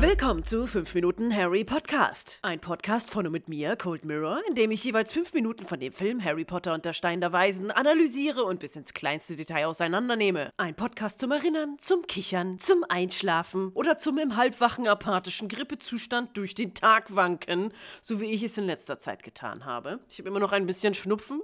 Willkommen zu 5 Minuten Harry Podcast. Ein Podcast von und mit mir, Cold Mirror, in dem ich jeweils 5 Minuten von dem Film Harry Potter und der Stein der Weisen analysiere und bis ins kleinste Detail auseinandernehme. Ein Podcast zum Erinnern, zum Kichern, zum Einschlafen oder zum im halbwachen apathischen Grippezustand durch den Tag wanken, so wie ich es in letzter Zeit getan habe. Ich habe immer noch ein bisschen Schnupfen.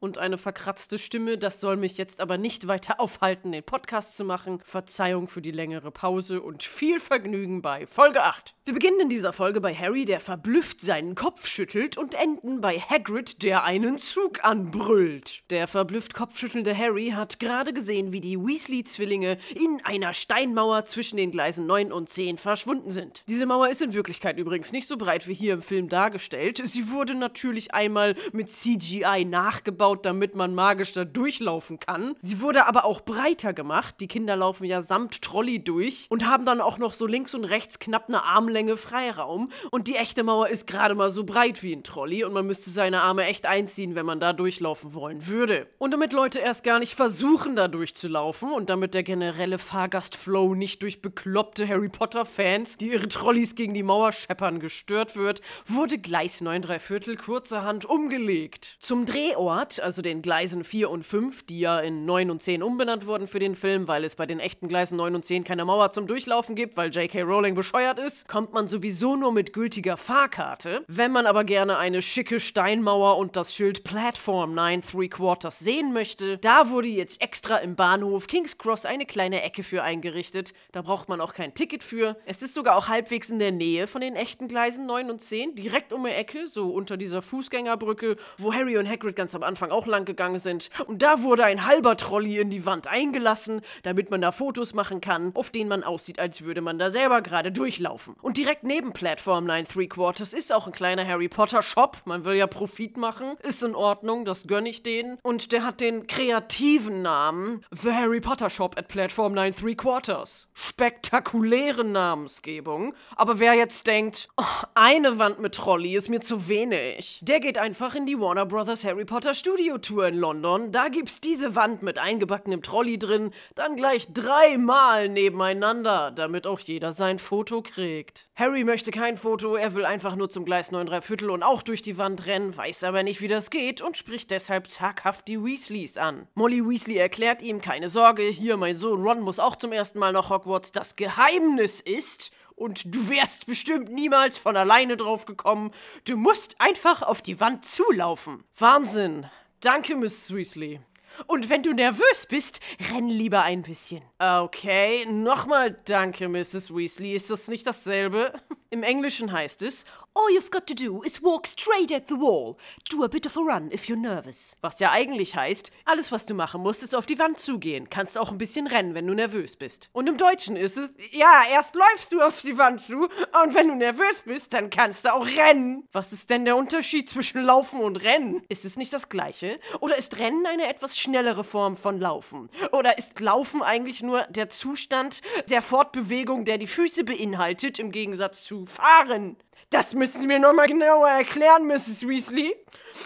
Und eine verkratzte Stimme, das soll mich jetzt aber nicht weiter aufhalten, den Podcast zu machen. Verzeihung für die längere Pause und viel Vergnügen bei Folge 8. Wir beginnen in dieser Folge bei Harry, der verblüfft seinen Kopf schüttelt, und enden bei Hagrid, der einen Zug anbrüllt. Der verblüfft kopfschüttelnde Harry hat gerade gesehen, wie die Weasley-Zwillinge in einer Steinmauer zwischen den Gleisen 9 und 10 verschwunden sind. Diese Mauer ist in Wirklichkeit übrigens nicht so breit wie hier im Film dargestellt. Sie wurde natürlich einmal mit CGI nachgebaut, damit man magisch da durchlaufen kann. Sie wurde aber auch breiter gemacht. Die Kinder laufen ja samt Trolley durch und haben dann auch noch so links und rechts knapp eine Armlänge Freiraum. Und die echte Mauer ist gerade mal so breit wie ein Trolley und man müsste seine Arme echt einziehen, wenn man da durchlaufen wollen würde. Und damit Leute erst gar nicht versuchen, da durchzulaufen und damit der generelle Fahrgastflow nicht durch bekloppte Harry Potter-Fans, die ihre Trolleys gegen die Mauer scheppern, gestört wird, wurde Gleis 9 3/4 kurzerhand umgelegt. Zum Drehort, also den Gleisen 4 und 5, die ja in 9 und 10 umbenannt wurden für den Film, weil es bei den echten Gleisen 9 und 10 keine Mauer zum Durchlaufen gibt, weil J.K. Rowling bescheuert ist, kommt man sowieso nur mit gültiger Fahrkarte. Wenn man aber gerne eine schicke Steinmauer und das Schild Platform 9 3/4 sehen möchte, da wurde jetzt extra im Bahnhof King's Cross eine kleine Ecke für eingerichtet. Da braucht man auch kein Ticket für. Es ist sogar auch halbwegs in der Nähe von den echten Gleisen 9 und 10, direkt um die Ecke, so unter dieser Fußgängerbrücke, wo Harry und Hagrid ganz am Anfang auch lang gegangen sind. Und da wurde ein halber Trolley in die Wand eingelassen, damit man da Fotos machen kann, auf denen man aussieht, als würde man da selber gerade durchlaufen. Und direkt neben Platform 9 3/4 ist auch ein kleiner Harry Potter Shop. Man will ja Profit machen. Ist in Ordnung, das gönne ich denen. Und der hat den kreativen Namen The Harry Potter Shop at Platform 9 3/4. Spektakuläre Namensgebung. Aber wer jetzt denkt, oh, eine Wand mit Trolley ist mir zu wenig, der geht einfach in die Warner Brothers Harry Potter Studio Tour in London. Da gibt's diese Wand mit eingebackenem Trolley drin, dann gleich 3 Mal nebeneinander, damit auch jeder sein Foto kriegt. Harry möchte kein Foto, er will einfach nur zum Gleis 9 3/4 und auch durch die Wand rennen, weiß aber nicht, wie das geht und spricht deshalb zaghaft die Weasleys an. Molly Weasley erklärt ihm, keine Sorge, hier, mein Sohn Ron muss auch zum ersten Mal nach Hogwarts, das Geheimnis ist... Und du wärst bestimmt niemals von alleine drauf gekommen. Du musst einfach auf die Wand zulaufen. Wahnsinn. Danke, Miss Weasley. Und wenn du nervös bist, renn lieber ein bisschen. Okay, nochmal danke, Mrs. Weasley. Ist das nicht dasselbe? Im Englischen heißt es... All you've got to do is walk straight at the wall. Do a bit of a run if you're nervous. Was ja eigentlich heißt, alles was du machen musst, ist auf die Wand zugehen. Kannst auch ein bisschen rennen, wenn du nervös bist. Und im Deutschen ist es, ja, erst läufst du auf die Wand zu und wenn du nervös bist, dann kannst du auch rennen. Was ist denn der Unterschied zwischen Laufen und Rennen? Ist es nicht das Gleiche? Oder ist Rennen eine etwas schnellere Form von Laufen? Oder ist Laufen eigentlich nur der Zustand der Fortbewegung, der die Füße beinhaltet, im Gegensatz zu Fahren? Das müssen Sie mir nochmal genauer erklären, Mrs. Weasley.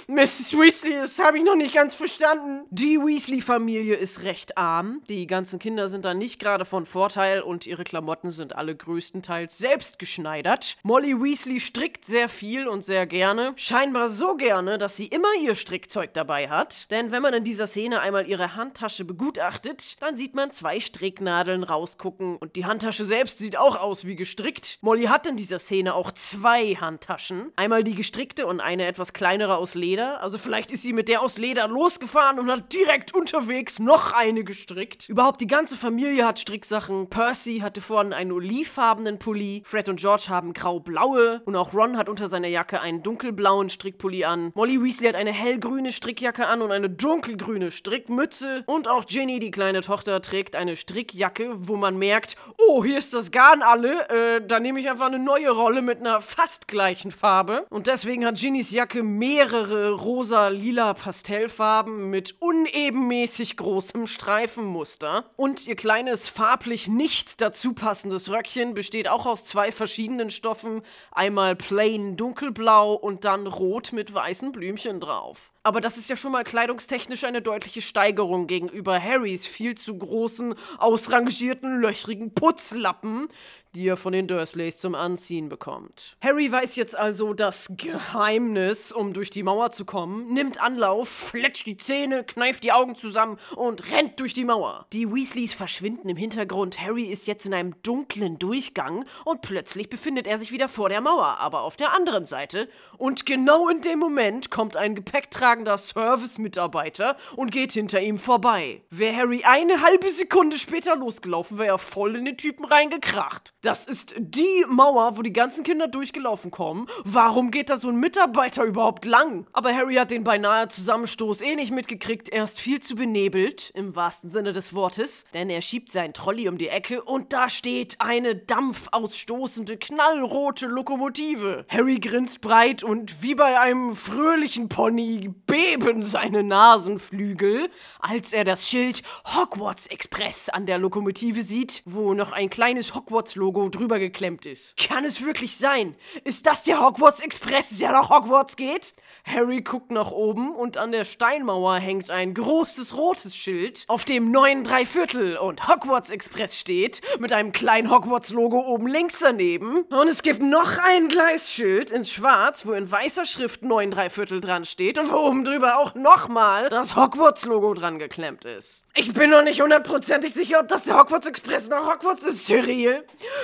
Mrs. Weasley, das habe ich noch nicht ganz verstanden. Die Weasley-Familie ist recht arm. Die ganzen Kinder sind da nicht gerade von Vorteil und ihre Klamotten sind alle größtenteils selbst geschneidert. Molly Weasley strickt sehr viel und sehr gerne. Scheinbar so gerne, dass sie immer ihr Strickzeug dabei hat. Denn wenn man in dieser Szene einmal ihre Handtasche begutachtet, dann sieht man 2 Stricknadeln rausgucken. Und die Handtasche selbst sieht auch aus wie gestrickt. Molly hat in dieser Szene auch 2 Handtaschen. Einmal die gestrickte und eine etwas kleinere aus Leder. Also vielleicht ist sie mit der aus Leder losgefahren und hat direkt unterwegs noch eine gestrickt. Überhaupt die ganze Familie hat Stricksachen. Percy hatte vorhin einen olivfarbenen Pulli. Fred und George haben grau-blaue. Und auch Ron hat unter seiner Jacke einen dunkelblauen Strickpulli an. Molly Weasley hat eine hellgrüne Strickjacke an und eine dunkelgrüne Strickmütze. Und auch Ginny, die kleine Tochter, trägt eine Strickjacke, wo man merkt, oh, hier ist das Garn alle. Da nehme ich einfach eine neue Rolle mit einer fast gleichen Farbe. Und deswegen hat Ginnys Jacke mehrere rosa-lila Pastellfarben mit unebenmäßig großem Streifenmuster. Und ihr kleines, farblich nicht dazu passendes Röckchen besteht auch aus 2 verschiedenen Stoffen. Einmal plain dunkelblau und dann rot mit weißen Blümchen drauf. aber das ist ja schon mal kleidungstechnisch eine deutliche Steigerung gegenüber Harrys viel zu großen, ausrangierten, löchrigen Putzlappen, die er von den Dursleys zum Anziehen bekommt. Harry weiß jetzt also das Geheimnis, um durch die Mauer zu kommen, nimmt Anlauf, fletscht die Zähne, kneift die Augen zusammen und rennt durch die Mauer. Die Weasleys verschwinden im Hintergrund. Harry ist jetzt in einem dunklen Durchgang und plötzlich befindet er sich wieder vor der Mauer, aber auf der anderen Seite. Und genau in dem Moment kommt ein gepäcktragender Service-Mitarbeiter und geht hinter ihm vorbei. Wäre Harry eine halbe Sekunde später losgelaufen, wäre er voll in den Typen reingekracht. Das ist die Mauer, wo die ganzen Kinder durchgelaufen kommen. Warum geht da so ein Mitarbeiter überhaupt lang? Aber Harry hat den beinahe Zusammenstoß eh nicht mitgekriegt. Er ist viel zu benebelt, im wahrsten Sinne des Wortes. Denn er schiebt seinen Trolley um die Ecke und da steht eine dampfausstoßende, knallrote Lokomotive. Harry grinst breit und wie bei einem fröhlichen Pony beben seine Nasenflügel, als er das Schild Hogwarts Express an der Lokomotive sieht, wo noch ein kleines Hogwarts-Logo drüber geklemmt ist. Kann es wirklich sein? Ist das der Hogwarts Express, der nach Hogwarts geht? Harry guckt nach oben und an der Steinmauer hängt ein großes rotes Schild, auf dem 9 3/4 und Hogwarts Express steht, mit einem kleinen Hogwarts-Logo oben links daneben. Und es gibt noch ein Gleisschild in schwarz, wo in weißer Schrift 9 3/4 dran steht und wo oben drüber auch nochmal das Hogwarts-Logo dran geklemmt ist. Ich bin noch nicht 100% sicher, ob das der Hogwarts Express nach Hogwarts ist,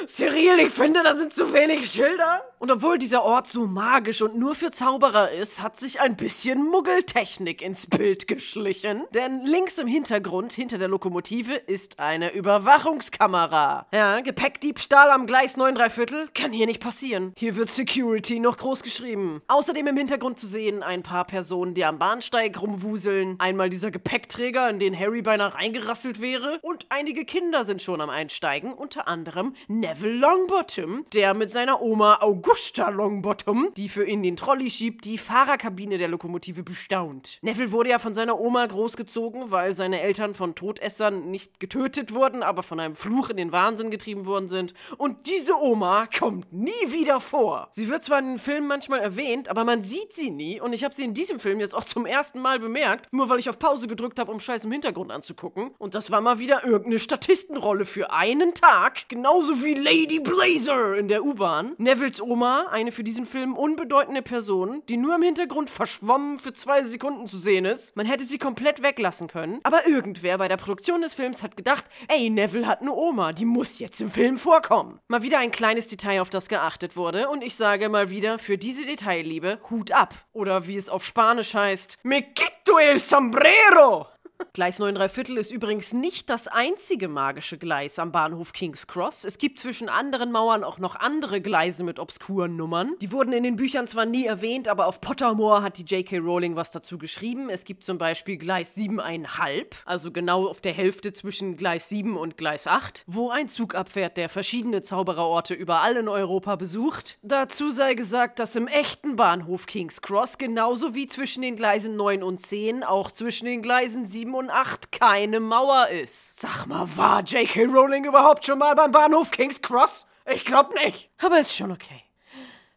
Cyril, ich finde, da sind zu wenig Schilder. Und obwohl dieser Ort so magisch und nur für Zauberer ist, hat sich ein bisschen Muggeltechnik ins Bild geschlichen. Denn links im Hintergrund, hinter der Lokomotive, ist eine Überwachungskamera. Ja, Gepäckdiebstahl am Gleis 9 3/4 kann hier nicht passieren. Hier wird Security noch groß geschrieben. Außerdem im Hintergrund zu sehen ein paar Personen, die am Bahnsteig rumwuseln. Einmal dieser Gepäckträger, in den Harry beinahe reingerasselt wäre. Und einige Kinder sind schon am Einsteigen, unter anderem Neville Longbottom, der mit seiner Oma Augusta Longbottom, die für ihn den Trolley schiebt, die Fahrerkabine der Lokomotive bestaunt. Neville wurde ja von seiner Oma großgezogen, weil seine Eltern von Todessern nicht getötet wurden, aber von einem Fluch in den Wahnsinn getrieben worden sind. Und diese Oma kommt nie wieder vor. Sie wird zwar in den Filmen manchmal erwähnt, aber man sieht sie nie und ich habe sie in diesem Film jetzt auch zum ersten Mal bemerkt, nur weil ich auf Pause gedrückt habe, um Scheiß im Hintergrund anzugucken. Und das war mal wieder irgendeine Statistenrolle für einen Tag, genauso wie Lady Blazer in der U-Bahn. Nevilles Oma, eine für diesen Film unbedeutende Person, die nur im Hintergrund verschwommen für 2 Sekunden zu sehen ist. Man hätte sie komplett weglassen können, aber irgendwer bei der Produktion des Films hat gedacht, ey, Neville hat eine Oma, die muss jetzt im Film vorkommen. Mal wieder ein kleines Detail, auf das geachtet wurde und ich sage mal wieder, für diese Detailliebe, Hut ab. Oder wie es auf Spanisch heißt, me quito el sombrero. Gleis 9 3/4 ist übrigens nicht das einzige magische Gleis am Bahnhof King's Cross. Es gibt zwischen anderen Mauern auch noch andere Gleise mit obskuren Nummern. Die wurden in den Büchern zwar nie erwähnt, aber auf Pottermore hat die J.K. Rowling was dazu geschrieben. Es gibt zum Beispiel Gleis 7,5, also genau auf der Hälfte zwischen Gleis 7 und Gleis 8, wo ein Zug abfährt, der verschiedene Zaubererorte überall in Europa besucht. Dazu sei gesagt, dass im echten Bahnhof King's Cross genauso wie zwischen den Gleisen 9 und 10 auch zwischen den Gleisen 7 und 8 keine Mauer ist. Sag mal, war J.K. Rowling überhaupt schon mal beim Bahnhof King's Cross? Ich glaub nicht. Aber ist schon okay.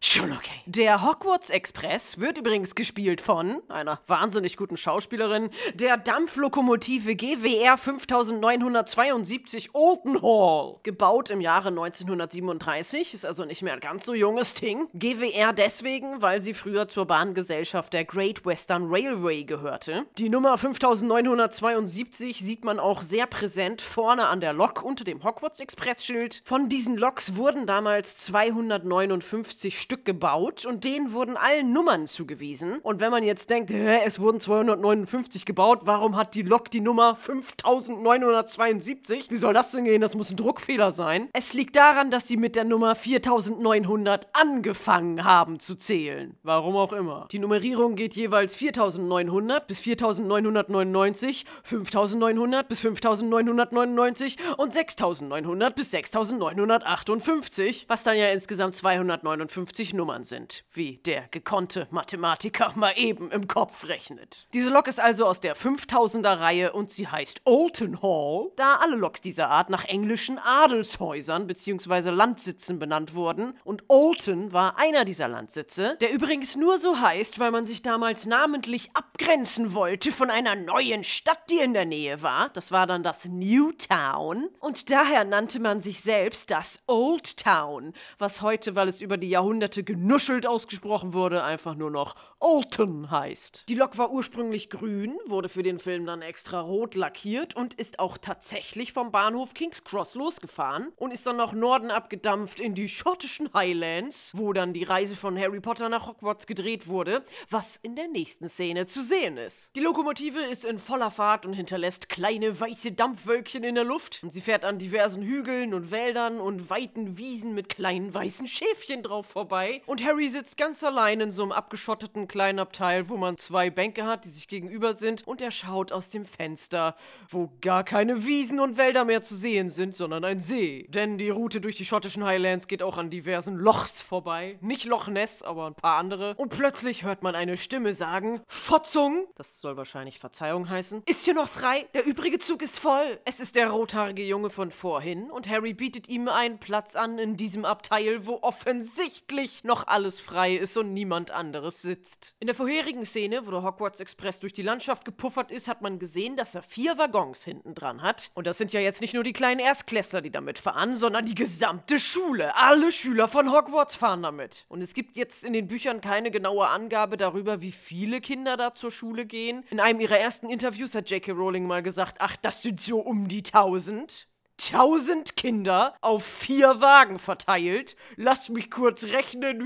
Schon okay. Der Hogwarts Express wird übrigens gespielt von einer wahnsinnig guten Schauspielerin, der Dampflokomotive GWR 5972 Olden Hall. Gebaut im Jahre 1937, ist also nicht mehr ein ganz so junges Ding. GWR deswegen, weil sie früher zur Bahngesellschaft der Great Western Railway gehörte. Die Nummer 5972 sieht man auch sehr präsent vorne an der Lok unter dem Hogwarts Express-Schild. Von diesen Loks wurden damals 259 Stück gebaut und denen wurden allen Nummern zugewiesen. Und wenn man jetzt denkt, es wurden 259 gebaut, warum hat die Lok die Nummer 5972? Wie soll das denn gehen? Das muss ein Druckfehler sein. Es liegt daran, dass sie mit der Nummer 4900 angefangen haben zu zählen. Warum auch immer. Die Nummerierung geht jeweils 4900 bis 4999, 5900 bis 5999 und 6900 bis 6958, was dann ja insgesamt 259 50 Nummern sind, wie der gekonnte Mathematiker mal eben im Kopf rechnet. Diese Lok ist also aus der 5000er-Reihe und sie heißt Olton Hall, da alle Loks dieser Art nach englischen Adelshäusern bzw. Landsitzen benannt wurden und Olton war einer dieser Landsitze, der übrigens nur so heißt, weil man sich damals namentlich abgrenzen wollte von einer neuen Stadt, die in der Nähe war. Das war dann das New Town und daher nannte man sich selbst das Old Town, was heute, weil es über die Jahrhunderte genuschelt ausgesprochen wurde, einfach nur noch Alton heißt. Die Lok war ursprünglich grün, wurde für den Film dann extra rot lackiert und ist auch tatsächlich vom Bahnhof King's Cross losgefahren und ist dann nach Norden abgedampft in die schottischen Highlands, wo dann die Reise von Harry Potter nach Hogwarts gedreht wurde, was in der nächsten Szene zu sehen ist. Die Lokomotive ist in voller Fahrt und hinterlässt kleine weiße Dampfwölkchen in der Luft und sie fährt an diversen Hügeln und Wäldern und weiten Wiesen mit kleinen weißen Schäfchen drauf vorbei und Harry sitzt ganz allein in so einem abgeschotteten kleinen Abteil, wo man zwei Bänke hat, die sich gegenüber sind und er schaut aus dem Fenster, wo gar keine Wiesen und Wälder mehr zu sehen sind, sondern ein See. Denn die Route durch die schottischen Highlands geht auch an diversen Lochs vorbei. Nicht Loch Ness, aber ein paar andere. Und plötzlich hört man eine Stimme sagen, Fotzung, das soll wahrscheinlich Verzeihung heißen, ist hier noch frei, der übrige Zug ist voll. Es ist der rothaarige Junge von vorhin und Harry bietet ihm einen Platz an in diesem Abteil, wo offensichtlich noch alles frei ist und niemand anderes sitzt. In der vorherigen Szene, wo der Hogwarts Express durch die Landschaft gepuffert ist, hat man gesehen, dass er 4 Waggons hinten dran hat. Und das sind ja jetzt nicht nur die kleinen Erstklässler, die damit fahren, sondern die gesamte Schule. Alle Schüler von Hogwarts fahren damit. Und es gibt jetzt in den Büchern keine genaue Angabe darüber, wie viele Kinder da zur Schule gehen. In einem ihrer ersten Interviews hat J.K. Rowling mal gesagt, ach, das sind so um die 1000. 1000 Kinder auf 4 Wagen verteilt. Lasst mich kurz rechnen.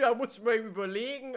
Da muss man überlegen.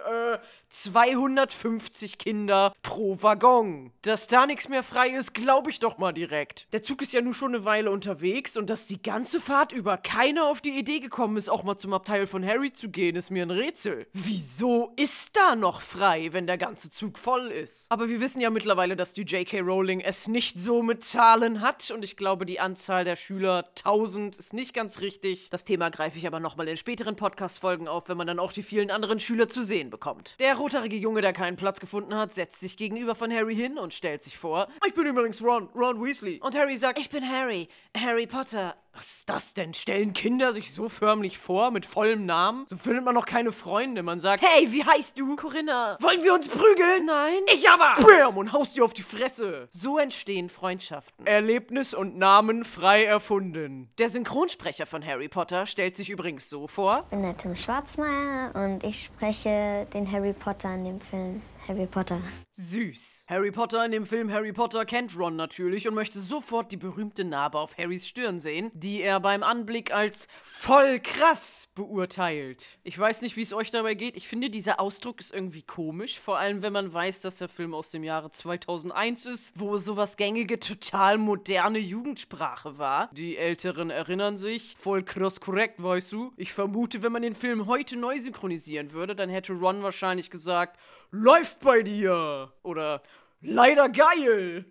250 Kinder pro Waggon. Dass da nichts mehr frei ist, glaube ich doch mal direkt. Der Zug ist ja nun schon eine Weile unterwegs und dass die ganze Fahrt über keiner auf die Idee gekommen ist, auch mal zum Abteil von Harry zu gehen, ist mir ein Rätsel. Wieso ist da noch frei, wenn der ganze Zug voll ist? Aber wir wissen ja mittlerweile, dass die J.K. Rowling es nicht so mit Zahlen hat und ich glaube, die Anzahl der Schüler 1000 ist nicht ganz richtig. Das Thema greife ich aber nochmal in späteren Podcast-Folgen auf, wenn man dann auch die vielen anderen Schüler zu sehen bekommt. Der rothaarige Junge, der keinen Platz gefunden hat, setzt sich gegenüber von Harry hin und stellt sich vor. Ich bin übrigens Ron Weasley. Und Harry sagt, ich bin Harry, Harry Potter. Was ist das denn? Stellen Kinder sich so förmlich vor, mit vollem Namen? So findet man noch keine Freunde. Man sagt, hey, wie heißt du? Corinna. Wollen wir uns prügeln? Nein. Ich aber. Bam, und haust dir auf die Fresse. So entstehen Freundschaften. Erlebnis und Namen frei erfunden. Der Synchronsprecher von Harry Potter stellt sich übrigens so vor. Ich bin der Tim Schwarzmeier und ich spreche den Harry Potter in dem Film. Harry Potter. Süß. Harry Potter in dem Film Harry Potter kennt Ron natürlich und möchte sofort die berühmte Narbe auf Harrys Stirn sehen, die er beim Anblick als voll krass beurteilt. Ich weiß nicht, wie es euch dabei geht. Ich finde, dieser Ausdruck ist irgendwie komisch, vor allem wenn man weiß, dass der Film aus dem Jahre 2001 ist, wo sowas gängige, total moderne Jugendsprache war. Die Älteren erinnern sich. Voll krass korrekt, weißt du. Ich vermute, wenn man den Film heute neu synchronisieren würde, dann hätte Ron wahrscheinlich gesagt, läuft bei dir! Oder leider geil!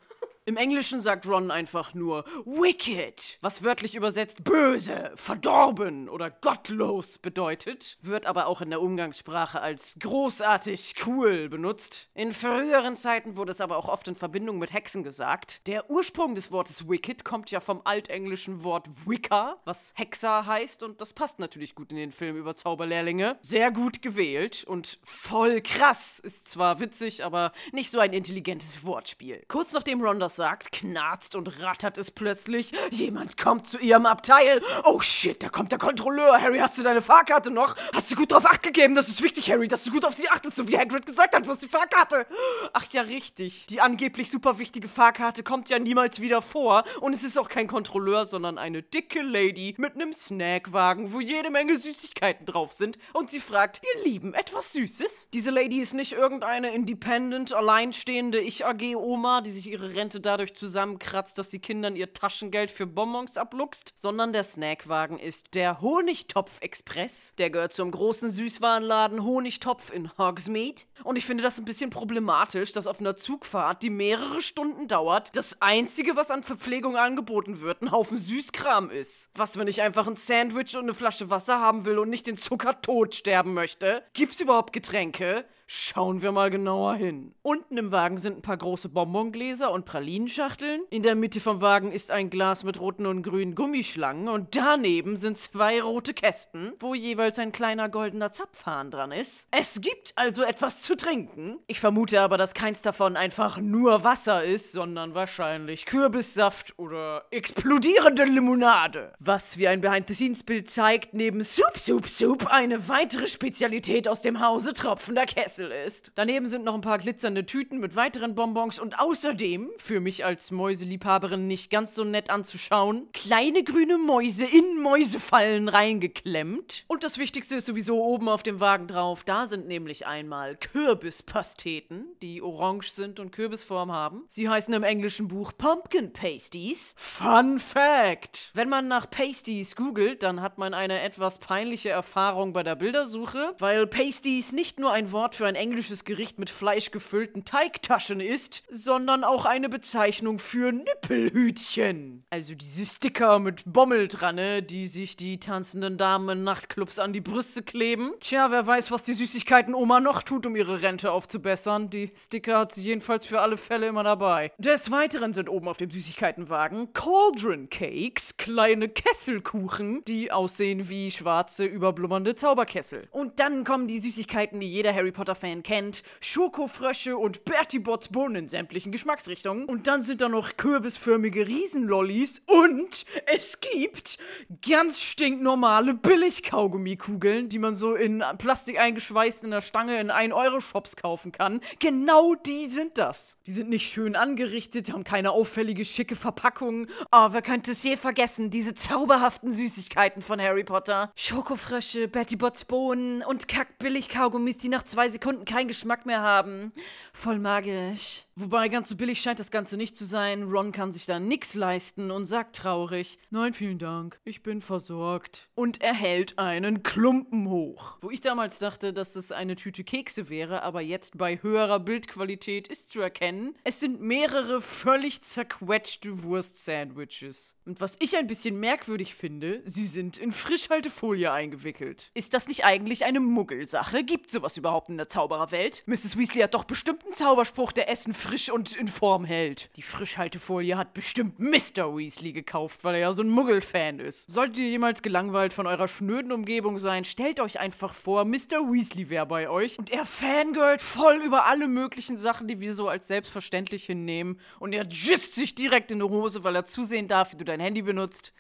Im Englischen sagt Ron einfach nur wicked, was wörtlich übersetzt böse, verdorben oder gottlos bedeutet, wird aber auch in der Umgangssprache als großartig cool benutzt. In früheren Zeiten wurde es aber auch oft in Verbindung mit Hexen gesagt. Der Ursprung des Wortes wicked kommt ja vom altenglischen Wort Wicca, was Hexer heißt und das passt natürlich gut in den Film über Zauberlehrlinge. Sehr gut gewählt und voll krass ist zwar witzig, aber nicht so ein intelligentes Wortspiel. Kurz nachdem Ron das sagt, knarzt und rattert es plötzlich. Jemand kommt zu ihrem Abteil. Oh shit, da kommt der Kontrolleur. Harry, hast du deine Fahrkarte noch? Hast du gut drauf Acht gegeben? Das ist wichtig, Harry, dass du gut auf sie achtest, so wie Hagrid gesagt hat, du hast die Fahrkarte. Ach ja, richtig. Die angeblich super wichtige Fahrkarte kommt ja niemals wieder vor. Und es ist auch kein Kontrolleur, sondern eine dicke Lady mit einem Snackwagen, wo jede Menge Süßigkeiten drauf sind. Und sie fragt, ihr Lieben, etwas Süßes? Diese Lady ist nicht irgendeine independent, alleinstehende Ich-AG-Oma, die sich ihre Rente dadurch zusammenkratzt, dass sie Kindern ihr Taschengeld für Bonbons abluchst, sondern der Snackwagen ist der Honigtopf-Express. Der gehört zum großen Süßwarenladen Honigtopf in Hogsmeade. Und ich finde das ein bisschen problematisch, dass auf einer Zugfahrt, die mehrere Stunden dauert, das Einzige, was an Verpflegung angeboten wird, ein Haufen Süßkram ist. Was, wenn ich einfach ein Sandwich und eine Flasche Wasser haben will und nicht den Zuckertod sterben möchte? Gibt's überhaupt Getränke? Schauen wir mal genauer hin. Unten im Wagen sind ein paar große Bonbongläser und Pralinenschachteln. In der Mitte vom Wagen ist ein Glas mit roten und grünen Gummischlangen und daneben sind zwei rote Kästen, wo jeweils ein kleiner goldener Zapfhahn dran ist. Es gibt also etwas zu trinken. Ich vermute aber, dass keins davon einfach nur Wasser ist, sondern wahrscheinlich Kürbissaft oder explodierende Limonade. Was wie ein Behind-the-Scenes-Bild zeigt, neben Soup, Soup, Soup eine weitere Spezialität aus dem Hause tropfender Kästen ist. Daneben sind noch ein paar glitzernde Tüten mit weiteren Bonbons und außerdem, für mich als Mäuseliebhaberin nicht ganz so nett anzuschauen, kleine grüne Mäuse in Mäusefallen reingeklemmt. Und das Wichtigste ist sowieso oben auf dem Wagen drauf. Da sind nämlich einmal Kürbispasteten, die orange sind und Kürbisform haben. Sie heißen im englischen Buch Pumpkin Pasties. Fun Fact! Wenn man nach Pasties googelt, dann hat man eine etwas peinliche Erfahrung bei der Bildersuche, weil Pasties nicht nur ein Wort für ein englisches Gericht mit fleischgefüllten Teigtaschen ist, sondern auch eine Bezeichnung für Nippelhütchen. Also diese Sticker mit Bommel dran, die sich die tanzenden Damen in Nachtclubs an die Brüste kleben. Tja, wer weiß, was die Süßigkeiten-Oma noch tut, um ihre Rente aufzubessern. Die Sticker hat sie jedenfalls für alle Fälle immer dabei. Des Weiteren sind oben auf dem Süßigkeitenwagen Cauldron Cakes, kleine Kesselkuchen, die aussehen wie schwarze, überblubbernde Zauberkessel. Und dann kommen die Süßigkeiten, die jeder Harry Potter-Fan kennt, Schokofrösche und Bertie Bott's Bohnen in sämtlichen Geschmacksrichtungen. Und dann sind da noch kürbisförmige Riesenlollis und es gibt ganz stinknormale Billig-Kaugummikugeln, die man so in Plastik eingeschweißt in der Stange in 1-Euro-Shops kaufen kann. Genau die sind das. Die sind nicht schön angerichtet, haben keine auffällige, schicke Verpackung. Oh, wer könnte es je vergessen, diese zauberhaften Süßigkeiten von Harry Potter. Schokofrösche, Bertie Bott's Bohnen und Kack-Billig-Kaugummis, die nach 2 Sekunden keinen Geschmack mehr haben. Voll magisch. Wobei, ganz so billig scheint das Ganze nicht zu sein. Ron kann sich da nix leisten und sagt traurig, nein, vielen Dank, ich bin versorgt. Und er hält einen Klumpen hoch. Wo ich damals dachte, dass es eine Tüte Kekse wäre, aber jetzt bei höherer Bildqualität ist zu erkennen, es sind mehrere völlig zerquetschte Wurst-Sandwiches. Und was ich ein bisschen merkwürdig finde, sie sind in Frischhaltefolie eingewickelt. Ist das nicht eigentlich eine Muggelsache? Gibt sowas überhaupt in der Zaubererwelt? Mrs. Weasley hat doch bestimmt einen Zauberspruch, der Essen frisch und in Form hält. Die Frischhaltefolie hat bestimmt Mr. Weasley gekauft, weil er ja so ein Muggel-Fan ist. Solltet ihr jemals gelangweilt von eurer schnöden Umgebung sein, stellt euch einfach vor, Mr. Weasley wäre bei euch und er fangirlt voll über alle möglichen Sachen, die wir so als selbstverständlich hinnehmen und er jisst sich direkt in die Hose, weil er zusehen darf, wie du dein Handy benutzt.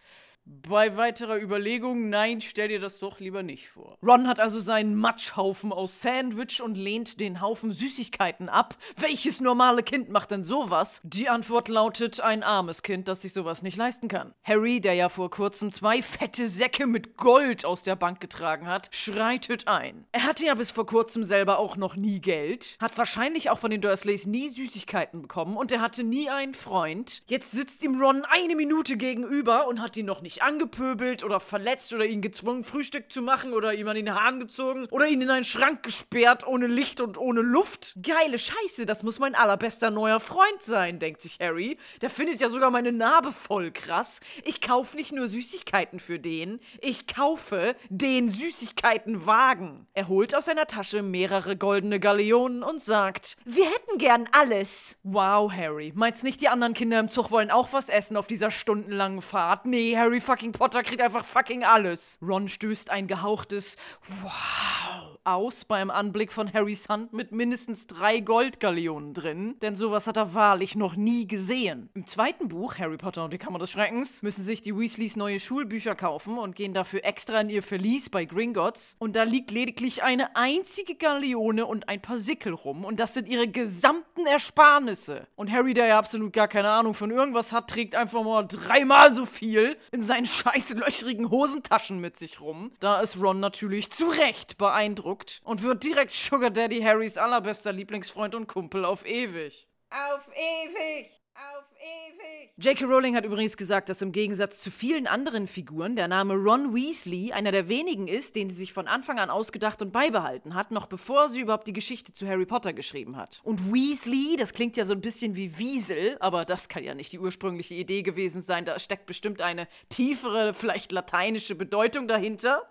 Bei weiterer Überlegung, nein, stell dir das doch lieber nicht vor. Ron hat also seinen Matschhaufen aus Sandwich und lehnt den Haufen Süßigkeiten ab. Welches normale Kind macht denn sowas? Die Antwort lautet, ein armes Kind, das sich sowas nicht leisten kann. Harry, der ja vor kurzem 2 fette Säcke mit Gold aus der Bank getragen hat, schreitet ein. Er hatte ja bis vor kurzem selber auch noch nie Geld, hat wahrscheinlich auch von den Dursleys nie Süßigkeiten bekommen und er hatte nie einen Freund. Jetzt sitzt ihm Ron 1 Minute gegenüber und hat ihn noch nicht angepöbelt oder verletzt oder ihn gezwungen, Frühstück zu machen oder ihm an den Haaren gezogen oder ihn in einen Schrank gesperrt, ohne Licht und ohne Luft. Geile Scheiße, das muss mein allerbester neuer Freund sein, denkt sich Harry. Der findet ja sogar meine Narbe voll krass. Ich kaufe nicht nur Süßigkeiten für den, ich kaufe den Süßigkeitenwagen. Er holt aus seiner Tasche mehrere goldene Galeonen und sagt, wir hätten gern alles. Wow, Harry, meinst nicht, die anderen Kinder im Zug wollen auch was essen auf dieser stundenlangen Fahrt? Nee, Harry fucking Potter kriegt einfach fucking alles. Ron stößt ein gehauchtes Wow aus beim Anblick von Harrys Hand mit mindestens 3 Goldgaleonen drin, denn sowas hat er wahrlich noch nie gesehen. Im zweiten Buch, Harry Potter und die Kammer des Schreckens, müssen sich die Weasleys neue Schulbücher kaufen und gehen dafür extra in ihr Verlies bei Gringotts und da liegt lediglich eine einzige Galeone und ein paar Sickel rum und das sind ihre gesamten Ersparnisse. Und Harry, der ja absolut gar keine Ahnung von irgendwas hat, trägt einfach mal 3-mal so viel in seinen scheiß löchrigen Hosentaschen mit sich rum. Da ist Ron natürlich zu Recht beeindruckt und wird direkt Sugar Daddy Harrys allerbester Lieblingsfreund und Kumpel auf ewig. Auf ewig! Auf ewig! ewig. J.K. Rowling hat übrigens gesagt, dass im Gegensatz zu vielen anderen Figuren der Name Ron Weasley einer der wenigen ist, den sie sich von Anfang an ausgedacht und beibehalten hat, noch bevor sie überhaupt die Geschichte zu Harry Potter geschrieben hat. Und Weasley, das klingt ja so ein bisschen wie Wiesel, aber das kann ja nicht die ursprüngliche Idee gewesen sein. Da steckt bestimmt eine tiefere, vielleicht lateinische Bedeutung dahinter.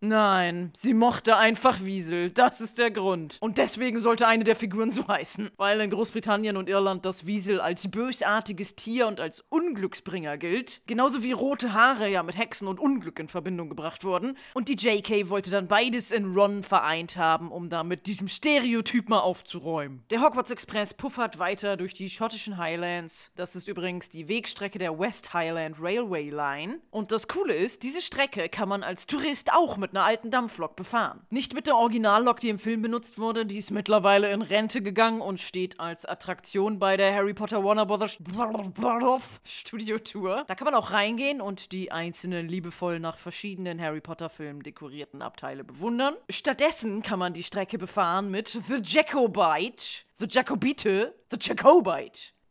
Nein, sie mochte einfach Wiesel. Das ist der Grund. Und deswegen sollte eine der Figuren so heißen. Weil in Großbritannien und Irland das Wiesel als bösartiges Tier und als Unglücksbringer gilt. Genauso wie rote Haare ja mit Hexen und Unglück in Verbindung gebracht wurden. Und die J.K. wollte dann beides in Ron vereint haben, um damit diesem Stereotyp mal aufzuräumen. Der Hogwarts Express puffert weiter durch die schottischen Highlands. Das ist übrigens die Wegstrecke der West Highland Railway Line. Und das Coole ist, diese Strecke kann man als Tourist auch mit einer alten Dampflok befahren. Nicht mit der Originallok, die im Film benutzt wurde, die ist mittlerweile in Rente gegangen und steht als Attraktion bei der Harry Potter Warner Brothers Studio Tour. Da kann man auch reingehen und die einzelnen liebevoll nach verschiedenen Harry Potter Filmen dekorierten Abteile bewundern. Stattdessen kann man die Strecke befahren mit The Jacobite.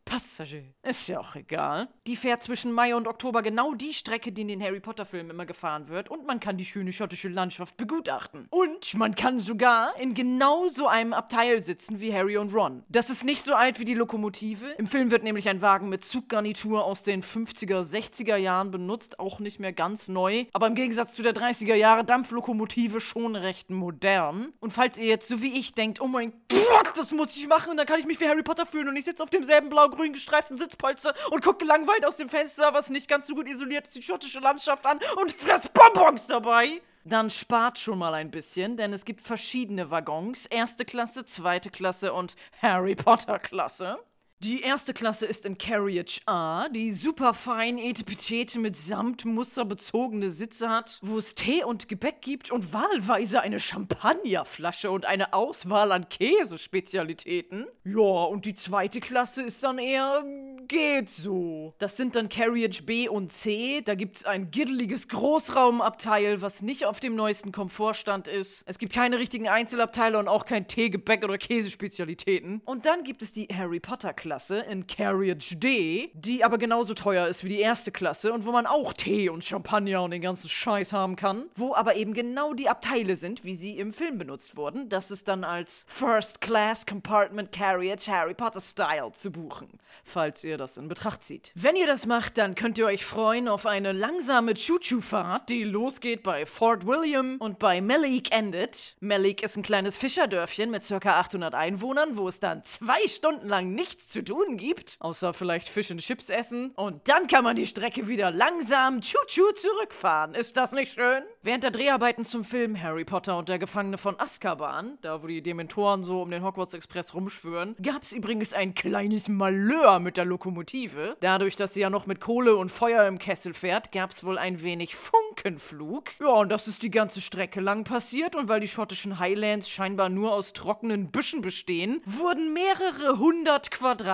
Passagier. Ist ja auch egal. Die fährt zwischen Mai und Oktober genau die Strecke, die in den Harry-Potter-Filmen immer gefahren wird. Und man kann die schöne schottische Landschaft begutachten. Und man kann sogar in genau so einem Abteil sitzen wie Harry und Ron. Das ist nicht so alt wie die Lokomotive. Im Film wird nämlich ein Wagen mit Zuggarnitur aus den 50er, 60er Jahren benutzt. Auch nicht mehr ganz neu. Aber im Gegensatz zu der 30er Jahre Dampflokomotive schon recht modern. Und falls ihr jetzt so wie ich denkt, oh mein Gott, das muss ich machen. Und dann kann ich mich wie Harry Potter fühlen. Und ich sitze auf demselben Blau grün gestreiften Sitzpolster und guckt gelangweilt aus dem Fenster, was nicht ganz so gut isoliert ist, die schottische Landschaft an und frisst Bonbons dabei. Dann spart schon mal ein bisschen, denn es gibt verschiedene Waggons. Erste Klasse, zweite Klasse und Harry Potter Klasse. Die erste Klasse ist in Carriage A, die superfein etepetete mit Samtmuster bezogene Sitze hat, wo es Tee und Gebäck gibt und wahlweise eine Champagnerflasche und eine Auswahl an Käsespezialitäten. Ja, und die zweite Klasse ist dann eher geht so. Das sind dann Carriage B und C. Da gibt's ein giddeliges Großraumabteil, was nicht auf dem neuesten Komfortstand ist. Es gibt keine richtigen Einzelabteile und auch kein Tee, Gebäck oder Käsespezialitäten. Und dann gibt es die Harry Potter Klasse. In Carriage D, die aber genauso teuer ist wie die erste Klasse und wo man auch Tee und Champagner und den ganzen Scheiß haben kann, wo aber eben genau die Abteile sind, wie sie im Film benutzt wurden. Das ist dann als First Class Compartment Carriage Harry Potter Style zu buchen, falls ihr das in Betracht zieht. Wenn ihr das macht, dann könnt ihr euch freuen auf eine langsame Choo-Choo-Fahrt, die losgeht bei Fort William und bei Mallaig endet. Mallaig ist ein kleines Fischerdörfchen mit ca. 800 Einwohnern, wo es dann 2 Stunden lang nichts zu tun gibt, außer vielleicht Fisch und Chips essen. Und dann kann man die Strecke wieder langsam tschu-tschu zurückfahren. Ist das nicht schön? Während der Dreharbeiten zum Film Harry Potter und der Gefangene von Azkaban, da wo die Dementoren so um den Hogwarts Express rumschwören, gab's übrigens ein kleines Malheur mit der Lokomotive. Dadurch, dass sie ja noch mit Kohle und Feuer im Kessel fährt, gab's wohl ein wenig Funkenflug. Ja, und das ist die ganze Strecke lang passiert. Und weil die schottischen Highlands scheinbar nur aus trockenen Büschen bestehen, wurden mehrere 100 Quadratkilometer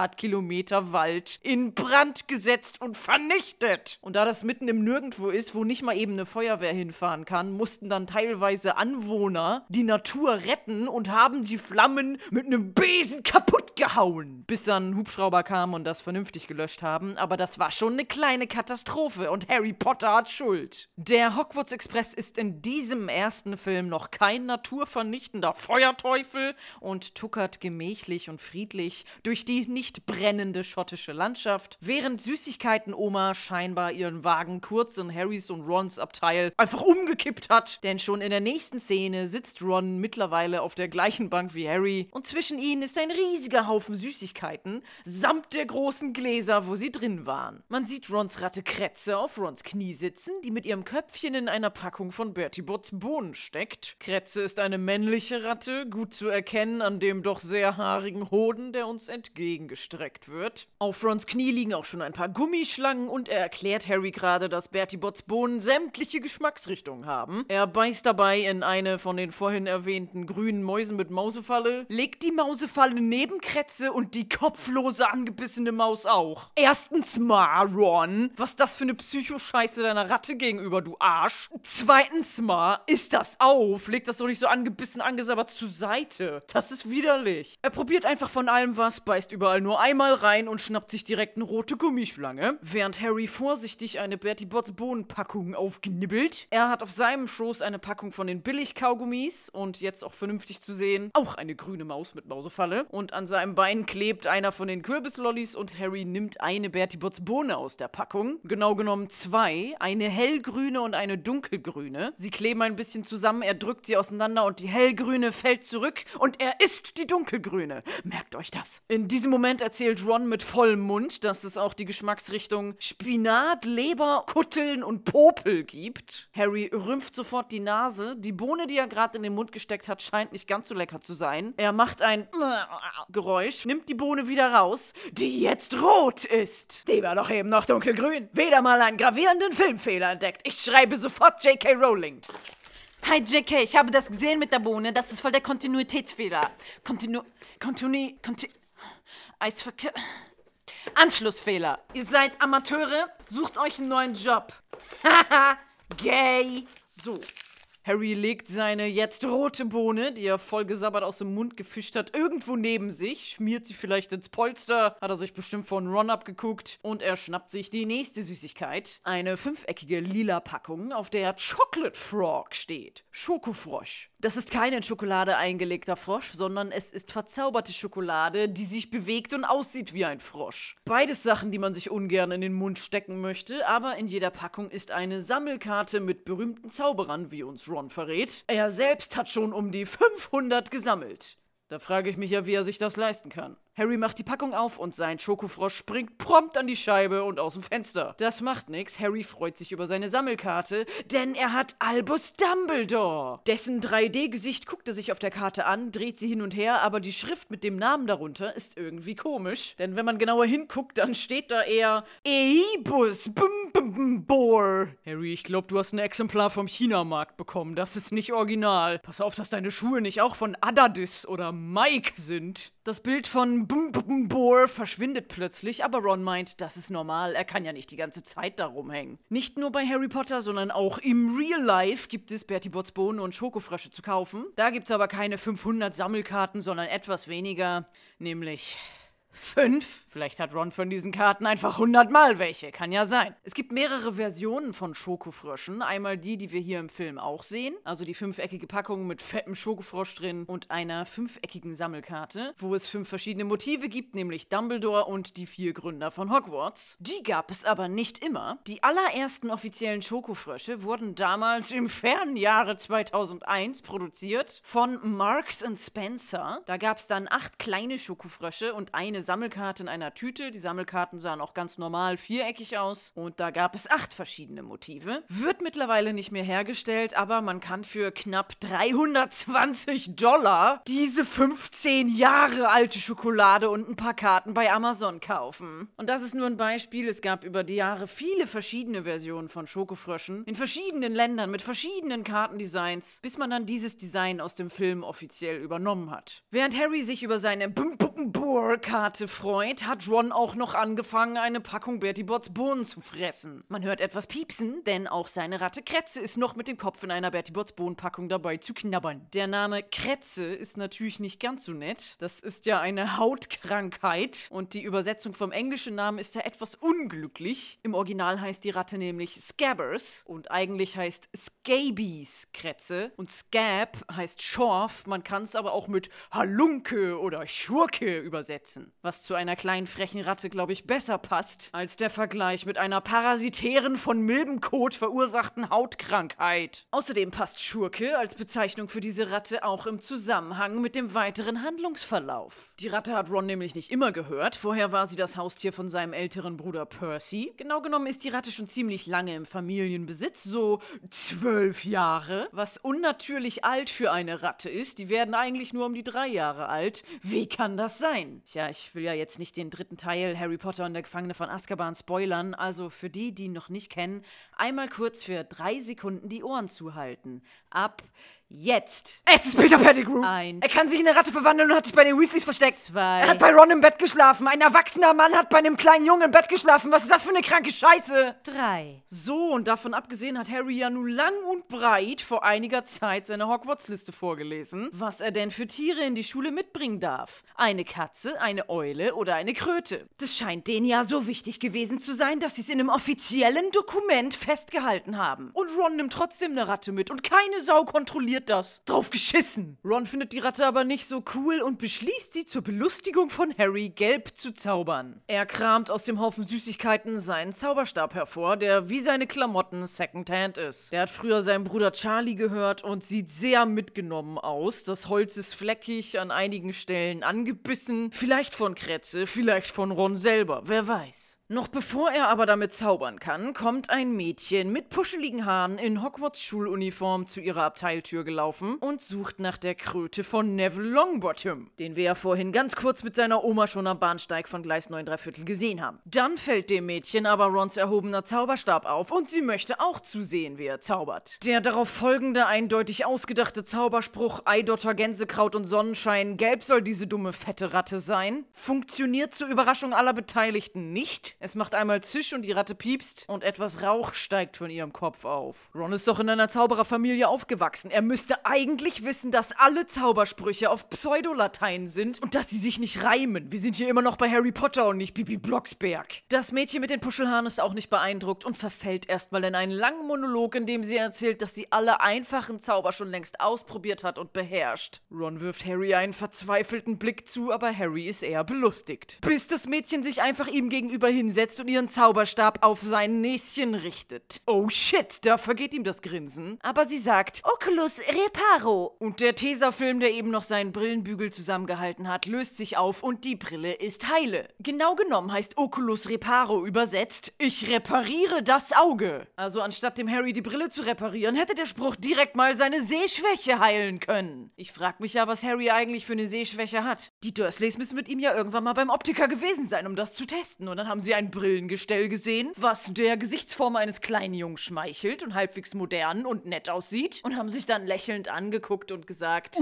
Wald in Brand gesetzt und vernichtet. Und da das mitten im Nirgendwo ist, wo nicht mal eben eine Feuerwehr hinfahren kann, mussten dann teilweise Anwohner die Natur retten und haben die Flammen mit einem Besen kaputt gehauen. Bis dann ein Hubschrauber kam und das vernünftig gelöscht haben. Aber das war schon eine kleine Katastrophe und Harry Potter hat Schuld. Der Hogwarts Express ist in diesem ersten Film noch kein naturvernichtender Feuerteufel und tuckert gemächlich und friedlich durch die nicht brennende schottische Landschaft, während Süßigkeiten-Oma scheinbar ihren Wagen kurz in Harrys und Rons Abteil einfach umgekippt hat. Denn schon in der nächsten Szene sitzt Ron mittlerweile auf der gleichen Bank wie Harry und zwischen ihnen ist ein riesiger Haufen Süßigkeiten samt der großen Gläser, wo sie drin waren. Man sieht Rons Ratte Kretze auf Rons Knie sitzen, die mit ihrem Köpfchen in einer Packung von Bertie Bott's Bohnen steckt. Kretze ist eine männliche Ratte, gut zu erkennen an dem doch sehr haarigen Hoden, der uns entgegengestreckt wird. Auf Rons Knie liegen auch schon ein paar Gummischlangen und er erklärt Harry gerade, dass Bertie Bott's Bohnen sämtliche Geschmacksrichtungen Verletzung haben. Er beißt dabei in eine von den vorhin erwähnten grünen Mäusen mit Mausefalle, legt die Mausefalle neben Kretze und die kopflose angebissene Maus auch. Erstens mal, Ron, was das für eine Psycho-Scheiße deiner Ratte gegenüber, du Arsch. Zweitens mal, isst das auf, legt das doch nicht so angebissen angesabbert zur Seite. Das ist widerlich. Er probiert einfach von allem was, beißt überall nur einmal rein und schnappt sich direkt eine rote Gummischlange, während Harry vorsichtig eine Bertie Bott's Bohnen-Packung aufgenibbelt. Er hat auf seinem Schoß eine Packung von den Billig-Kaugummis und jetzt auch vernünftig zu sehen, auch eine grüne Maus mit Mausefalle. Und an seinem Bein klebt einer von den Kürbislollis und Harry nimmt eine Bertie Bott's Bohne aus der Packung. Genau genommen zwei, eine hellgrüne und eine dunkelgrüne. Sie kleben ein bisschen zusammen, er drückt sie auseinander und die hellgrüne fällt zurück und er isst die dunkelgrüne. Merkt euch das. In diesem Moment erzählt Ron mit vollem Mund, dass es auch die Geschmacksrichtung Spinat, Leber, Kutteln und Popel gibt. Harry rümpft sofort die Nase. Die Bohne, die er gerade in den Mund gesteckt hat, scheint nicht ganz so lecker zu sein. Er macht ein Geräusch, nimmt die Bohne wieder raus, die jetzt rot ist. Die war doch eben noch dunkelgrün. Wieder mal einen gravierenden Filmfehler entdeckt. Ich schreibe sofort J.K. Rowling. Hi J.K., ich habe das gesehen mit der Bohne. Das ist voll der Kontinuitätsfehler. Anschlussfehler. Ihr seid Amateure, sucht euch einen neuen Job. Haha, gay. So. Harry legt seine jetzt rote Bohne, die er voll gesabbert aus dem Mund gefischt hat, irgendwo neben sich, schmiert sie vielleicht ins Polster, hat er sich bestimmt von Ron abgeguckt und er schnappt sich die nächste Süßigkeit. Eine fünfeckige lila Packung, auf der Chocolate Frog steht. Schokofrosch. Das ist kein in Schokolade eingelegter Frosch, sondern es ist verzauberte Schokolade, die sich bewegt und aussieht wie ein Frosch. Beides Sachen, die man sich ungern in den Mund stecken möchte, aber in jeder Packung ist eine Sammelkarte mit berühmten Zauberern, wie uns Ron verrät. Er selbst hat schon um die 500 gesammelt. Da frage ich mich ja, wie er sich das leisten kann. Harry macht die Packung auf und sein Schokofrosch springt prompt an die Scheibe und aus dem Fenster. Das macht nix, Harry freut sich über seine Sammelkarte, denn er hat Albus Dumbledore. Dessen 3D-Gesicht guckt er sich auf der Karte an, dreht sie hin und her, aber die Schrift mit dem Namen darunter ist irgendwie komisch. Denn wenn man genauer hinguckt, dann steht da eher Eibus Bor. Harry, ich glaube, du hast ein Exemplar vom Chinamarkt bekommen, das ist nicht original. Pass auf, dass deine Schuhe nicht auch von Adadis oder Mike sind. Das Bild von Bor verschwindet plötzlich, aber Ron meint, das ist normal, er kann ja nicht die ganze Zeit da rumhängen. Nicht nur bei Harry Potter, sondern auch im Real Life gibt es Bertie Bott's Bohnen und Schokofrösche zu kaufen. Da gibt's aber keine 500 Sammelkarten, sondern etwas weniger, nämlich 5? Vielleicht hat Ron von diesen Karten einfach 100-mal welche, kann ja sein. Es gibt mehrere Versionen von Schokofröschen. Einmal die, die wir hier im Film auch sehen, also die fünfeckige Packung mit fettem Schokofrosch drin und einer fünfeckigen Sammelkarte, wo es 5 verschiedene Motive gibt, nämlich Dumbledore und die 4 Gründer von Hogwarts. Die gab es aber nicht immer. Die allerersten offiziellen Schokofrösche wurden damals im fernen Jahre 2001 produziert von Marks & Spencer. Da gab es dann 8 kleine Schokofrösche und eine Sammelkarte in einer Tüte. Die Sammelkarten sahen auch ganz normal viereckig aus und da gab es 8 verschiedene Motive. Wird mittlerweile nicht mehr hergestellt, aber man kann für knapp $320 diese 15 Jahre alte Schokolade und ein paar Karten bei Amazon kaufen. Und das ist nur ein Beispiel. Es gab über die Jahre viele verschiedene Versionen von Schokofröschen in verschiedenen Ländern mit verschiedenen Kartendesigns, bis man dann dieses Design aus dem Film offiziell übernommen hat. Während Harry sich über seine Karte freut, hat Ron auch noch angefangen, eine Packung Bertie Bott's Bohnen zu fressen. Man hört etwas piepsen, denn auch seine Ratte Kretze ist noch mit dem Kopf in einer Bertie Bott's Bohnenpackung dabei zu knabbern. Der Name Kretze ist natürlich nicht ganz so nett. Das ist ja eine Hautkrankheit und die Übersetzung vom englischen Namen ist da etwas unglücklich. Im Original heißt die Ratte nämlich Scabbers und eigentlich heißt Scabies Kretze und Scab heißt Schorf. Man kann es aber auch mit Halunke oder Schurke übersetzen, was zu einer kleinen frechen Ratte, glaube ich, besser passt als der Vergleich mit einer parasitären, von Milbenkot verursachten Hautkrankheit. Außerdem passt Schurke als Bezeichnung für diese Ratte auch im Zusammenhang mit dem weiteren Handlungsverlauf. Die Ratte hat Ron nämlich nicht immer gehört. Vorher war sie das Haustier von seinem älteren Bruder Percy. Genau genommen ist die Ratte schon ziemlich lange im Familienbesitz, so 12 Jahre, was unnatürlich alt für eine Ratte ist. Die werden eigentlich nur um die 3 Jahre alt. Wie kann das sein? Tja, ich ich will ja jetzt nicht den dritten Teil Harry Potter und der Gefangene von Azkaban spoilern, also für die, die ihn noch nicht kennen, einmal kurz für 3 Sekunden die Ohren zuhalten. Ab jetzt. Es ist Peter Pettigrew. 1. Er kann sich in eine Ratte verwandeln und hat sich bei den Weasleys versteckt. 2. Er hat bei Ron im Bett geschlafen. Ein erwachsener Mann hat bei einem kleinen Jungen im Bett geschlafen. Was ist das für eine kranke Scheiße? 3. So, und davon abgesehen hat Harry ja nun lang und breit vor einiger Zeit seine Hogwarts-Liste vorgelesen, was er denn für Tiere in die Schule mitbringen darf. Eine Katze, eine Eule oder eine Kröte. Das scheint denen ja so wichtig gewesen zu sein, dass sie es in einem offiziellen Dokument festgehalten haben. Und Ron nimmt trotzdem eine Ratte mit und keine Sau kontrolliert das. Drauf geschissen. Ron findet die Ratte aber nicht so cool und beschließt, sie zur Belustigung von Harry gelb zu zaubern. Er kramt aus dem Haufen Süßigkeiten seinen Zauberstab hervor, der wie seine Klamotten Secondhand ist. Der hat früher seinen Bruder Charlie gehört und sieht sehr mitgenommen aus. Das Holz ist fleckig, an einigen Stellen angebissen. Vielleicht von Kretze, vielleicht von Ron selber, wer weiß. Noch bevor er aber damit zaubern kann, kommt ein Mädchen mit puscheligen Haaren in Hogwarts Schuluniform zu ihrer Abteiltür gelaufen und sucht nach der Kröte von Neville Longbottom, den wir ja vorhin ganz kurz mit seiner Oma schon am Bahnsteig von Gleis 9 3/4 gesehen haben. Dann fällt dem Mädchen aber Rons erhobener Zauberstab auf und sie möchte auch zusehen, wie er zaubert. Der darauf folgende eindeutig ausgedachte Zauberspruch Eidotter, Gänsekraut und Sonnenschein, gelb soll diese dumme fette Ratte sein, funktioniert zur Überraschung aller Beteiligten nicht. Es macht einmal Zisch und die Ratte piepst und etwas Rauch steigt von ihrem Kopf auf. Ron ist doch in einer Zaubererfamilie aufgewachsen. Er müsste eigentlich wissen, dass alle Zaubersprüche auf Pseudolatein sind und dass sie sich nicht reimen. Wir sind hier immer noch bei Harry Potter und nicht Bibi Blocksberg. Das Mädchen mit den Puschelhaaren ist auch nicht beeindruckt und verfällt erstmal in einen langen Monolog, in dem sie erzählt, dass sie alle einfachen Zauber schon längst ausprobiert hat und beherrscht. Ron wirft Harry einen verzweifelten Blick zu, aber Harry ist eher belustigt. Bis das Mädchen sich einfach ihm gegenüber hin setzt und ihren Zauberstab auf sein Näschen richtet. Oh shit, da vergeht ihm das Grinsen. Aber sie sagt, Oculus Reparo. Und der Tesafilm, der eben noch seinen Brillenbügel zusammengehalten hat, löst sich auf und die Brille ist heile. Genau genommen heißt Oculus Reparo übersetzt, ich repariere das Auge. Also anstatt dem Harry die Brille zu reparieren, hätte der Spruch direkt mal seine Sehschwäche heilen können. Ich frag mich ja, was Harry eigentlich für eine Sehschwäche hat. Die Dursleys müssen mit ihm ja irgendwann mal beim Optiker gewesen sein, um das zu testen. Und dann haben sie ein Brillengestell gesehen, was der Gesichtsform eines kleinen Jungen schmeichelt und halbwegs modern und nett aussieht und haben sich dann lächelnd angeguckt und gesagt,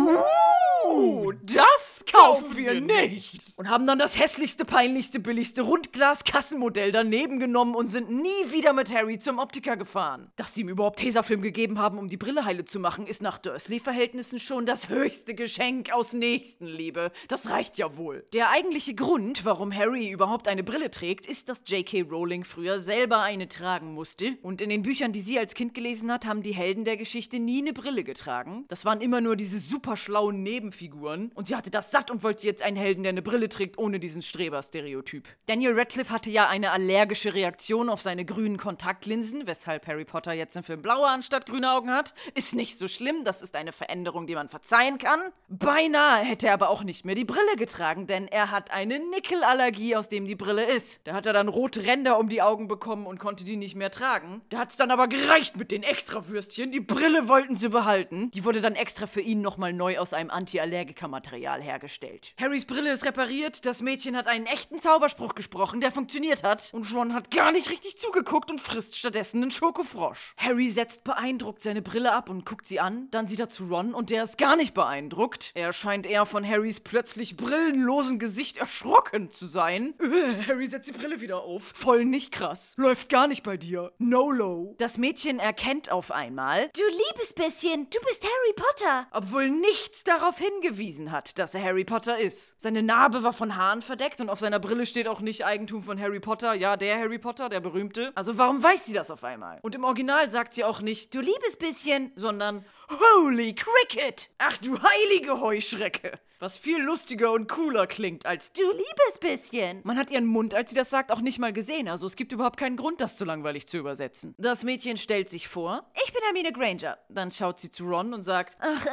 das kaufen wir nicht! Und haben dann das hässlichste, peinlichste, billigste Rundglas-Kassenmodell daneben genommen und sind nie wieder mit Harry zum Optiker gefahren. Dass sie ihm überhaupt Tesafilm gegeben haben, um die Brille heile zu machen, ist nach Dursley-Verhältnissen schon das höchste Geschenk aus Nächstenliebe. Das reicht ja wohl. Der eigentliche Grund, warum Harry überhaupt eine Brille trägt, ist, dass J.K. Rowling früher selber eine tragen musste. Und in den Büchern, die sie als Kind gelesen hat, haben die Helden der Geschichte nie eine Brille getragen. Das waren immer nur diese superschlauen Nebenfiguren. Und sie hatte das satt und wollte jetzt einen Helden, der eine Brille trägt, ohne diesen Streber-Stereotyp. Daniel Radcliffe hatte ja eine allergische Reaktion auf seine grünen Kontaktlinsen, weshalb Harry Potter jetzt im Film blaue anstatt grüne Augen hat. Ist nicht so schlimm, das ist eine Veränderung, die man verzeihen kann. Beinahe hätte er aber auch nicht mehr die Brille getragen, denn er hat eine Nickelallergie, aus dem die Brille ist. Da hat er dann rote Ränder um die Augen bekommen und konnte die nicht mehr tragen. Da hat's dann aber gereicht mit den Extrawürstchen. Die Brille wollten sie behalten. Die wurde dann extra für ihn nochmal neu aus einem Antiallergiker-Material hergestellt. Harrys Brille ist repariert, das Mädchen hat einen echten Zauberspruch gesprochen, der funktioniert hat. Und Ron hat gar nicht richtig zugeguckt und frisst stattdessen einen Schokofrosch. Harry setzt beeindruckt seine Brille ab und guckt sie an. Dann sieht er zu Ron und der ist gar nicht beeindruckt. Er scheint eher von Harrys plötzlich brillenlosen Gesicht erschrocken zu sein. Harry setzt die Brille wieder auf. Voll nicht krass. Läuft gar nicht bei dir. No low. Das Mädchen erkennt auf einmal, du liebes Bisschen, du bist Harry Potter. Obwohl nichts darauf hingewiesen hat, dass er Harry Potter ist. Seine Narbe war von Haaren verdeckt und auf seiner Brille steht auch nicht Eigentum von Harry Potter. Ja, der Harry Potter, der berühmte. Also warum weiß sie das auf einmal? Und im Original sagt sie auch nicht, du liebes Bisschen, sondern Holy Cricket! Ach du heilige Heuschrecke! Was viel lustiger und cooler klingt als du liebes Bisschen. Man hat ihren Mund, als sie das sagt, auch nicht mal gesehen. Also es gibt überhaupt keinen Grund, das so langweilig zu übersetzen. Das Mädchen stellt sich vor. Ich bin Hermine Granger. Dann schaut sie zu Ron und sagt, ach,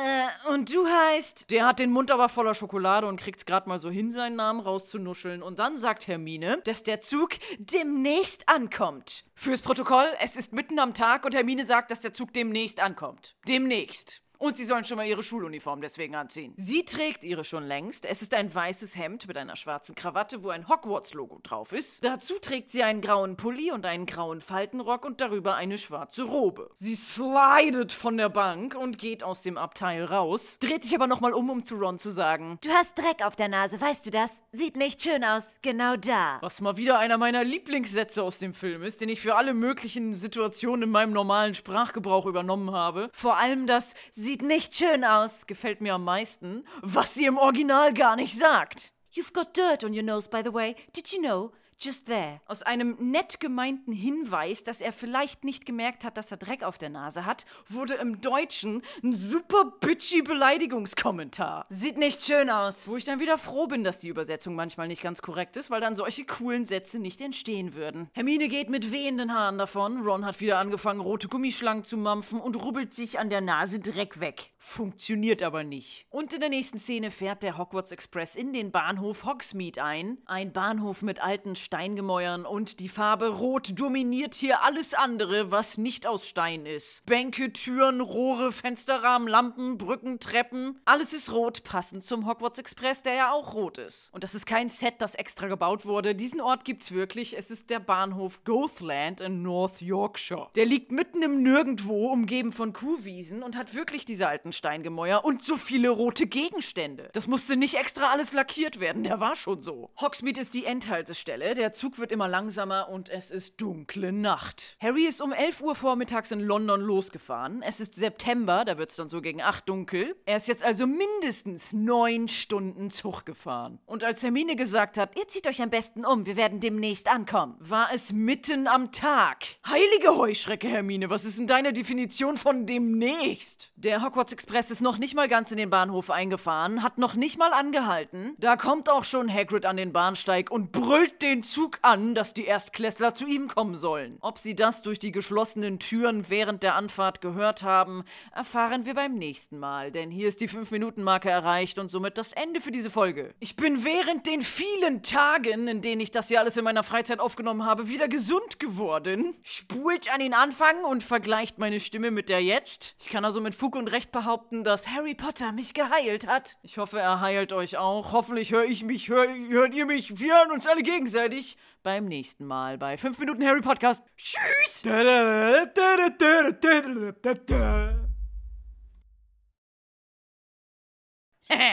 und du heißt... Der hat den Mund aber voller Schokolade und kriegt's gerade mal so hin, seinen Namen rauszunuscheln. Und dann sagt Hermine, dass der Zug demnächst ankommt. Fürs Protokoll, es ist mitten am Tag und Hermine sagt, dass der Zug demnächst ankommt. Demnächst. Und sie sollen schon mal ihre Schuluniform deswegen anziehen. Sie trägt ihre schon längst. Es ist ein weißes Hemd mit einer schwarzen Krawatte, wo ein Hogwarts-Logo drauf ist. Dazu trägt sie einen grauen Pulli und einen grauen Faltenrock und darüber eine schwarze Robe. Sie slidet von der Bank und geht aus dem Abteil raus, dreht sich aber nochmal um, um zu Ron zu sagen: Du hast Dreck auf der Nase, weißt du das? Sieht nicht schön aus. Genau da. Was mal wieder einer meiner Lieblingssätze aus dem Film ist, den ich für alle möglichen Situationen in meinem normalen Sprachgebrauch übernommen habe. Vor allem das sieht nicht schön aus, gefällt mir am meisten, was sie im Original gar nicht sagt. You've got dirt on your nose, by the way. Did you know? Just there. Aus einem nett gemeinten Hinweis, dass er vielleicht nicht gemerkt hat, dass er Dreck auf der Nase hat, wurde im Deutschen ein super bitchy Beleidigungskommentar. Sieht nicht schön aus. Wo ich dann wieder froh bin, dass die Übersetzung manchmal nicht ganz korrekt ist, weil dann solche coolen Sätze nicht entstehen würden. Hermine geht mit wehenden Haaren davon, Ron hat wieder angefangen, rote Gummischlangen zu mampfen und rubbelt sich an der Nase Dreck weg. Funktioniert aber nicht. Und in der nächsten Szene fährt der Hogwarts Express in den Bahnhof Hogsmeade ein. Ein Bahnhof mit alten Steingemäuern und die Farbe Rot dominiert hier alles andere, was nicht aus Stein ist. Bänke, Türen, Rohre, Fensterrahmen, Lampen, Brücken, Treppen. Alles ist rot, passend zum Hogwarts Express, der ja auch rot ist. Und das ist kein Set, das extra gebaut wurde. Diesen Ort gibt's wirklich. Es ist der Bahnhof Goathland in North Yorkshire. Der liegt mitten im Nirgendwo, umgeben von Kuhwiesen und hat wirklich diese alten Steingemäuer und so viele rote Gegenstände. Das musste nicht extra alles lackiert werden, der war schon so. Hogsmeade ist die Endhaltestelle, der Zug wird immer langsamer und es ist dunkle Nacht. Harry ist um 11 Uhr vormittags in London losgefahren. Es ist September, da wird's dann so gegen 8 dunkel. Er ist jetzt also mindestens 9 Stunden Zug gefahren. Und als Hermine gesagt hat, ihr zieht euch am besten um, wir werden demnächst ankommen, war es mitten am Tag. Heilige Heuschrecke, Hermine, was ist denn deine Definition von demnächst? Der Hogwarts Express ist noch nicht mal ganz in den Bahnhof eingefahren, hat noch nicht mal angehalten. Da kommt auch schon Hagrid an den Bahnsteig und brüllt den Zug an, dass die Erstklässler zu ihm kommen sollen. Ob sie das durch die geschlossenen Türen während der Anfahrt gehört haben, erfahren wir beim nächsten Mal, denn hier ist die 5-Minuten-Marke erreicht und somit das Ende für diese Folge. Ich bin während den vielen Tagen, in denen ich das hier alles in meiner Freizeit aufgenommen habe, wieder gesund geworden. Spult an den Anfang und vergleicht meine Stimme mit der jetzt. Ich kann also mit Fug und Recht behaupten, dass Harry Potter mich geheilt hat. Ich hoffe, er heilt euch auch. Hoffentlich hört ihr mich. Wir hören uns alle gegenseitig beim nächsten Mal bei 5 Minuten Harry Podcast. Tschüss!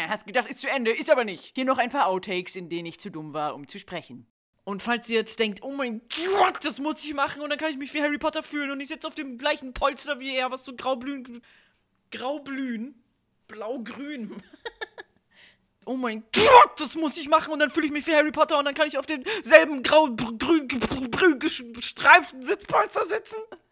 Hast gedacht, ist zu Ende. Ist aber nicht. Hier noch ein paar Outtakes, in denen ich zu dumm war, um zu sprechen. Und falls ihr jetzt denkt, oh mein Gott, das muss ich machen und dann kann ich mich wie Harry Potter fühlen und ich sitze auf dem gleichen Polster wie er, was so graublühen, blaugrün. Oh mein Gott, das muss ich machen und dann fühle ich mich wie Harry Potter und dann kann ich auf demselben grau-grün gestreiften Sitzpolster sitzen.